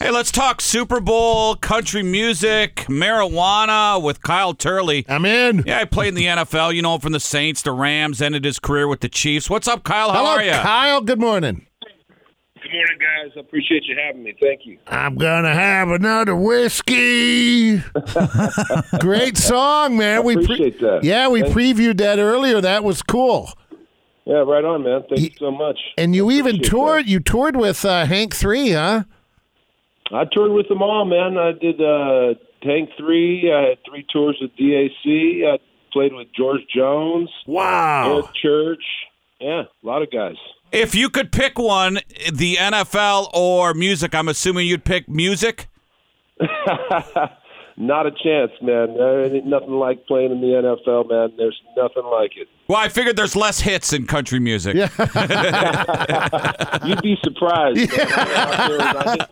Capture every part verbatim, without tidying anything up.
Hey, let's talk Super Bowl, country music, marijuana with Kyle Turley. I'm in. Yeah, I played in the N F L, you know, from the Saints, the Rams, ended his career with the Chiefs. What's up, Kyle? How Hello, are you? Kyle, good morning. Good morning, guys. I appreciate you having me. Thank you. I'm going to have another whiskey. Great song, man. I appreciate we pre- that. Yeah, we Thank previewed you. that earlier. That was cool. Yeah, right on, man. Thank you so much. And you even toured. That. You toured with uh, Hank three, huh? I toured with them all, man. I did uh, Hank three. I had three tours with D A C. I played with George Jones. Wow. Ed Church. Yeah, a lot of guys. If you could pick one, the N F L or music, I'm assuming you'd pick music? Not a chance, man. There ain't nothing like playing in the N F L, man. There's nothing like it. Well, I figured there's less hits in country music. Yeah. You'd be surprised. Yeah.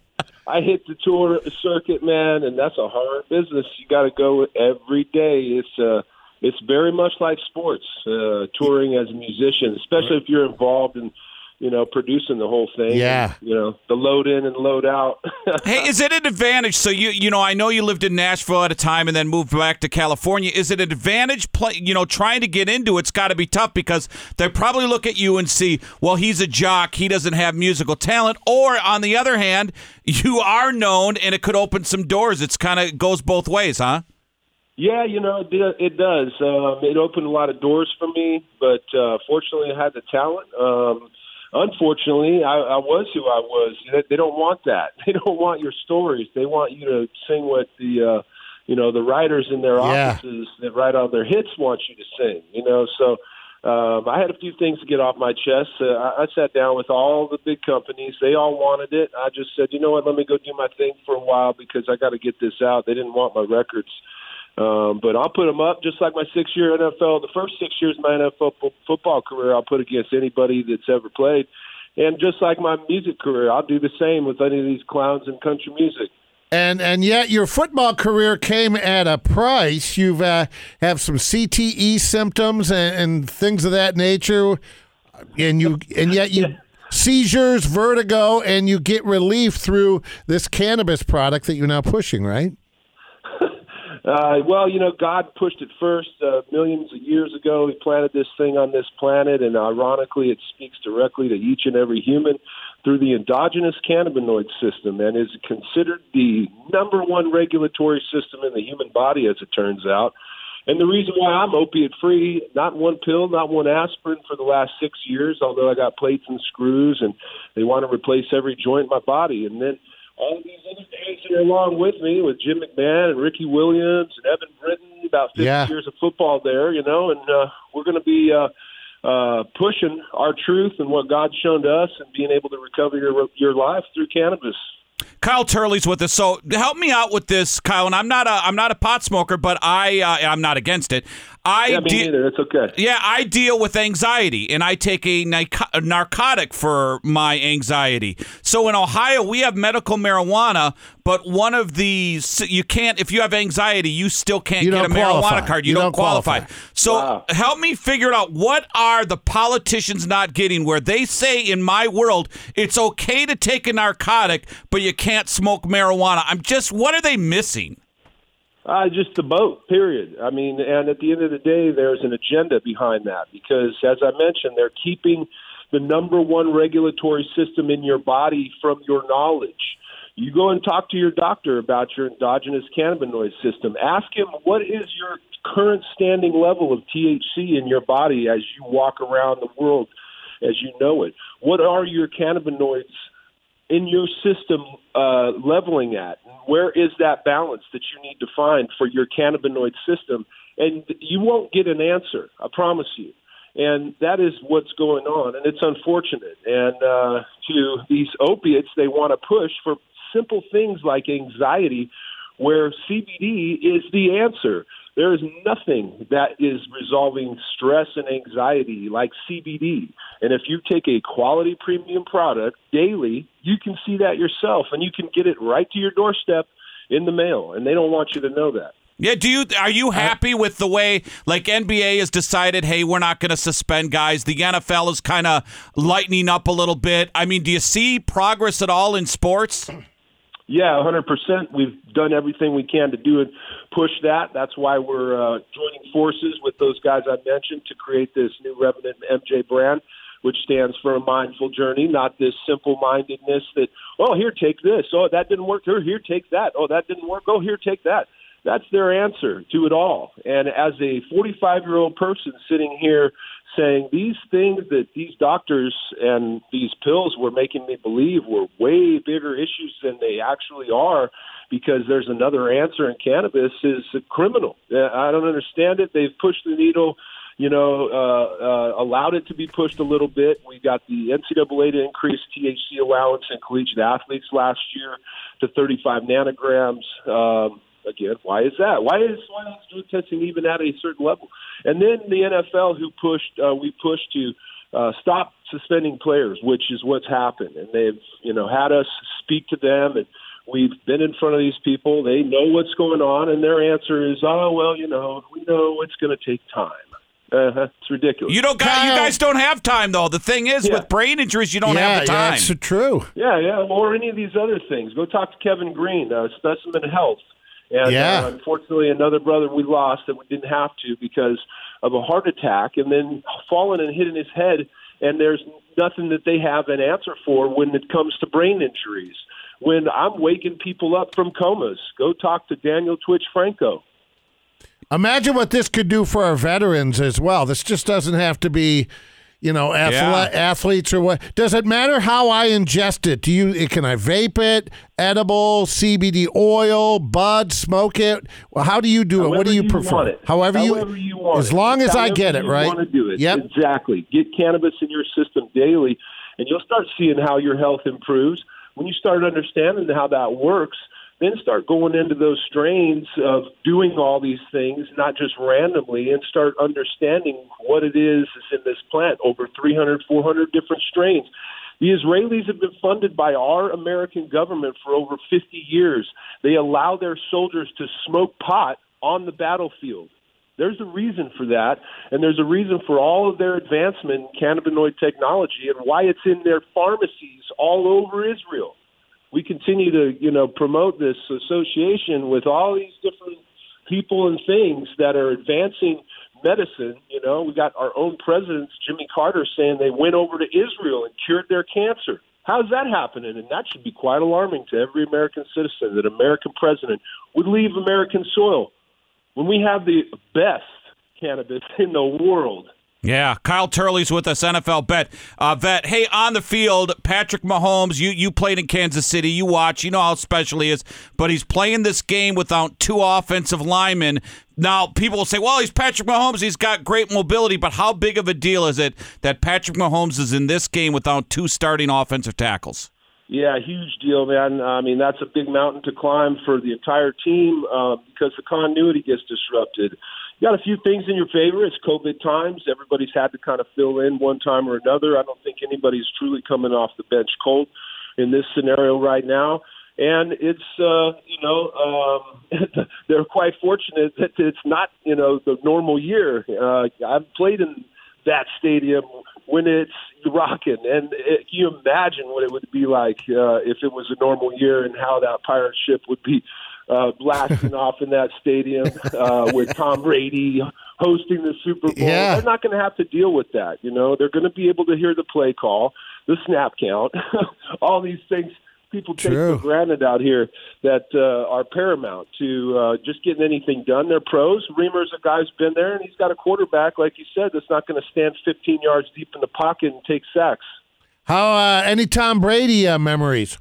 I hit the tour circuit, man, and that's a hard business. You got to go every day. It's uh, it's very much like sports, uh, touring as a musician, especially if you're involved in, you know, producing the whole thing. Yeah. And, you know, the load in and load out. Hey, is it an advantage? So, you you know, I know you lived in Nashville at a time and then moved back to California. Is it an advantage, play, you know, trying to get into it's got to be tough because they probably look at you and see, well, he's a jock. He doesn't have musical talent. Or on the other hand, you are known and it could open some doors. It's kind of goes both ways, huh? Yeah, you know, it does. Um, it opened a lot of doors for me, but uh, fortunately I had the talent. Um Unfortunately, I, I was who I was. They don't want that. They don't want your stories. They want you to sing what the, uh, you know, the writers in their offices yeah. that write all their hits want you to sing. You know, so um, I had a few things to get off my chest. Uh, I, I sat down with all the big companies. They all wanted it. I just said, you know what? Let me go do my thing for a while because I got to get this out. They didn't want my records. Um, but I'll put them up just like my six-year N F L. The first six years of my N F L fo- football career, I'll put against anybody that's ever played. And just like my music career, I'll do the same with any of these clowns in country music. And and yet your football career came at a price. You've uh, have some C T E symptoms and, and things of that nature, and you and yet you yeah. seizures, vertigo, and you get relief through this cannabis product that you're now pushing, right? Uh, well, you know, God pushed it first uh, millions of years ago. He planted this thing on this planet, and ironically, it speaks directly to each and every human through the endogenous cannabinoid system and is considered the number one regulatory system in the human body, as it turns out. And the reason why I'm opiate-free, not one pill, not one aspirin for the last six years, although I got plates and screws, and they want to replace every joint in my body. And then all these other guys that are along with me, with Jim McMahon and Ricky Williams and Evan Britton, about fifty yeah. years of football there, you know, and uh, we're going to be uh, uh, pushing our truth and what God's shown to us and being able to recover your your life through cannabis. Kyle Turley's with us, so help me out with this, Kyle. And I'm not a I'm not a pot smoker, but I uh, I'm not against it. I yeah, me de- neither. It's okay. Yeah, I deal with anxiety, and I take a, narco- a narcotic for my anxiety. So in Ohio, we have medical marijuana, but one of these you can't if you have anxiety, you still can't you get a qualify. marijuana card. You, you don't, don't qualify. qualify. So wow. help me figure out what are the politicians not getting where they say in my world it's okay to take a narcotic, but you can't. Can't smoke marijuana. I'm just, what are they missing? Uh, just the boat, period. I mean, and at the end of the day, there's an agenda behind that because, as I mentioned, they're keeping the number one regulatory system in your body from your knowledge. You go and talk to your doctor about your endogenous cannabinoid system. Ask him, what is your current standing level of T H C in your body as you walk around the world as you know it? What are your cannabinoids in your system uh, leveling at? Where is that balance that you need to find for your cannabinoid system? And you won't get an answer, I promise you. And that is what's going on, and it's unfortunate. And uh, to these opiates, they want to push for simple things like anxiety, where C B D is the answer. There is nothing that is resolving stress and anxiety like C B D. And if you take a quality premium product daily, you can see that yourself, and you can get it right to your doorstep in the mail, and they don't want you to know that. Yeah, do you are you happy with the way, like, N B A has decided, hey, we're not going to suspend guys. The N F L is kind of lightening up a little bit. I mean, do you see progress at all in sports? Yeah, one hundred percent. We've done everything we can to do and push that. That's why we're uh, joining forces with those guys I mentioned to create this new Revenant M J brand, which stands for a mindful journey, not this simple-mindedness that, oh, here, take this. Oh, that didn't work. Here, here, take that. Oh, that didn't work. Oh, here, take that. That's their answer to it all. And as a forty-five-year-old person sitting here saying these things that these doctors and these pills were making me believe were way bigger issues than they actually are because there's another answer in cannabis is a criminal. I don't understand it. They've pushed the needle, you know, uh, uh, allowed it to be pushed a little bit. We got the N C double A to increase T H C allowance in collegiate athletes last year to thirty-five nanograms. Um, Again, why is that? Why is why is drug testing even at a certain level? And then the N F L, who pushed, uh, we pushed to uh, stop suspending players, which is what's happened. And they've, you know, had us speak to them, and we've been in front of these people. They know what's going on, and their answer is, oh well, you know, we know it's going to take time. Uh-huh. It's ridiculous. You don't. Guys, you guys don't have time, though. The thing is, yeah. with brain injuries, you don't yeah, have the time. Yeah, that's true. Yeah, yeah, or any of these other things. Go talk to Kevin Green, uh, Specimen Health. And yeah. uh, unfortunately, another brother we lost that we didn't have to because of a heart attack and then fallen and hitting his head. And there's nothing that they have an answer for when it comes to brain injuries. When I'm waking people up from comas, go talk to Daniel Twitch Franco. Imagine what this could do for our veterans as well. This just doesn't have to be, you know, athlete, yeah. athletes or what. Does it matter how I ingest it? Do you can I vape it, edible, C B D oil, bud, smoke it? Well, how do you do however it? What do you, you prefer? It. However, however you, you want as long it. As however I get it right. You want to do it. Yep. Exactly. Get cannabis in your system daily, and you'll start seeing how your health improves when you start understanding how that works. Then start going into those strains of doing all these things, not just randomly, and start understanding what it is that's in this plant, over three hundred, four hundred different strains. The Israelis have been funded by our American government for over fifty years. They allow their soldiers to smoke pot on the battlefield. There's a reason for that, and there's a reason for all of their advancement in cannabinoid technology and why it's in their pharmacies all over Israel. We continue to, you know, promote this association with all these different people and things that are advancing medicine. You know, we got our own president, Jimmy Carter, saying they went over to Israel and cured their cancer. How's that happening? And that should be quite alarming to every American citizen that an American president would leave American soil when we have the best cannabis in the world. Yeah, Kyle Turley's with us, N F L bet. Uh, vet. Hey, on the field, Patrick Mahomes, you, you played in Kansas City. You watch. You know how special he is. But he's playing this game without two offensive linemen. Now, people will say, well, he's Patrick Mahomes. He's got great mobility. But how big of a deal is it that Patrick Mahomes is in this game without two starting offensive tackles? Yeah, huge deal, man. I mean, that's a big mountain to climb for the entire team uh, because the continuity gets disrupted. You got a few things in your favor. It's COVID times. Everybody's had to kind of fill in one time or another. I don't think anybody's truly coming off the bench cold in this scenario right now. And it's, uh, you know, um, they're quite fortunate that it's not, you know, the normal year. Uh, I've played in that stadium when it's rocking. And it, can you imagine what it would be like uh, if it was a normal year and how that pirate ship would be Uh, blasting off in that stadium uh, with Tom Brady hosting the Super Bowl. Yeah. They're not going to have to deal with that. You know, they're going to be able to hear the play call, the snap count, all these things people take True. For granted out here that uh, are paramount to uh, just getting anything done. They're pros. Reamer's a guy who's been there, and he's got a quarterback, like you said, that's not going to stand fifteen yards deep in the pocket and take sacks. How uh, any Tom Brady uh, memories?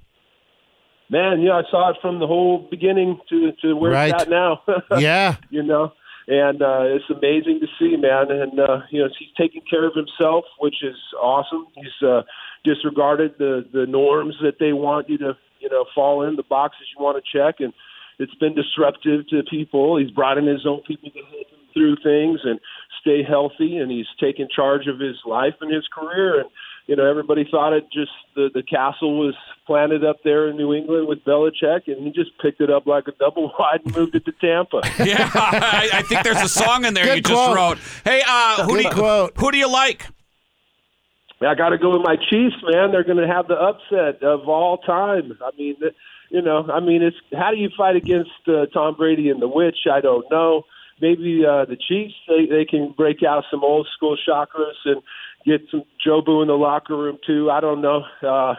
Man, yeah, I saw it from the whole beginning to, to where right. it's at now. yeah. You know, and uh, it's amazing to see, man. And, uh, you know, he's taking care of himself, which is awesome. He's uh, disregarded the, the norms that they want you to, you know, fall in, the boxes you want to check. And it's been disruptive to people. He's brought in his own people to help him through things and stay healthy. And he's taken charge of his life and his career. And, you know, everybody thought it just the, the castle was planted up there in New England with Belichick, and he just picked it up like a double wide and moved it to Tampa. yeah, I, I think there's a song in there Good you quote. Just wrote. Hey, uh, who, do you, who do you like? I got to go with my Chiefs, man. They're going to have the upset of all time. I mean, you know, I mean, it's how do you fight against uh, Tom Brady and the witch? I don't know. Maybe uh, the Chiefs, they, they can break out some old school chakras and get some Jobu in the locker room too. I don't know. Uh,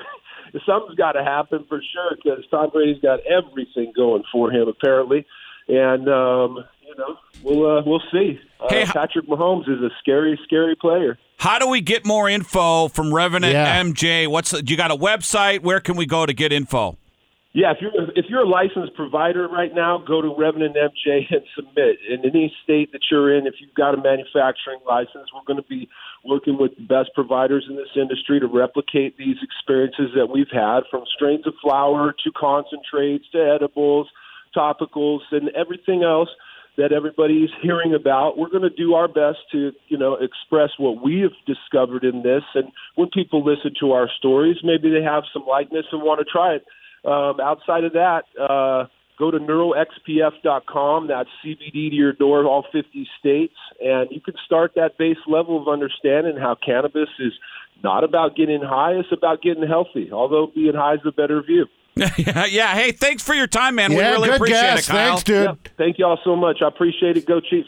something's got to happen for sure because Tom Brady's got everything going for him apparently. And, um, you know, we'll uh, we'll see. Uh, hey, Patrick Mahomes is a scary, scary player. How do we get more info from Revenant yeah. M J? What's do you got a website? Where can we go to get info? Yeah, if you're if you're a licensed provider right now, go to Revenant M J and submit. In any state that you're in, if you've got a manufacturing license, we're going to be working with the best providers in this industry to replicate these experiences that we've had, from strains of flower to concentrates to edibles, topicals, and everything else that everybody's hearing about. We're going to do our best to, you know, express what we have discovered in this. And when people listen to our stories, maybe they have some likeness and want to try it. Um, outside of that, uh, go to neuro X P F dot com. That's C B D to your door, all fifty states. And you can start that base level of understanding how cannabis is not about getting high. It's about getting healthy, although being high is the better view. Yeah, hey, thanks for your time, man. Yeah, we really appreciate guess. it, Kyle. Thanks, dude. Yeah, thank you all so much. I appreciate it. Go Chiefs.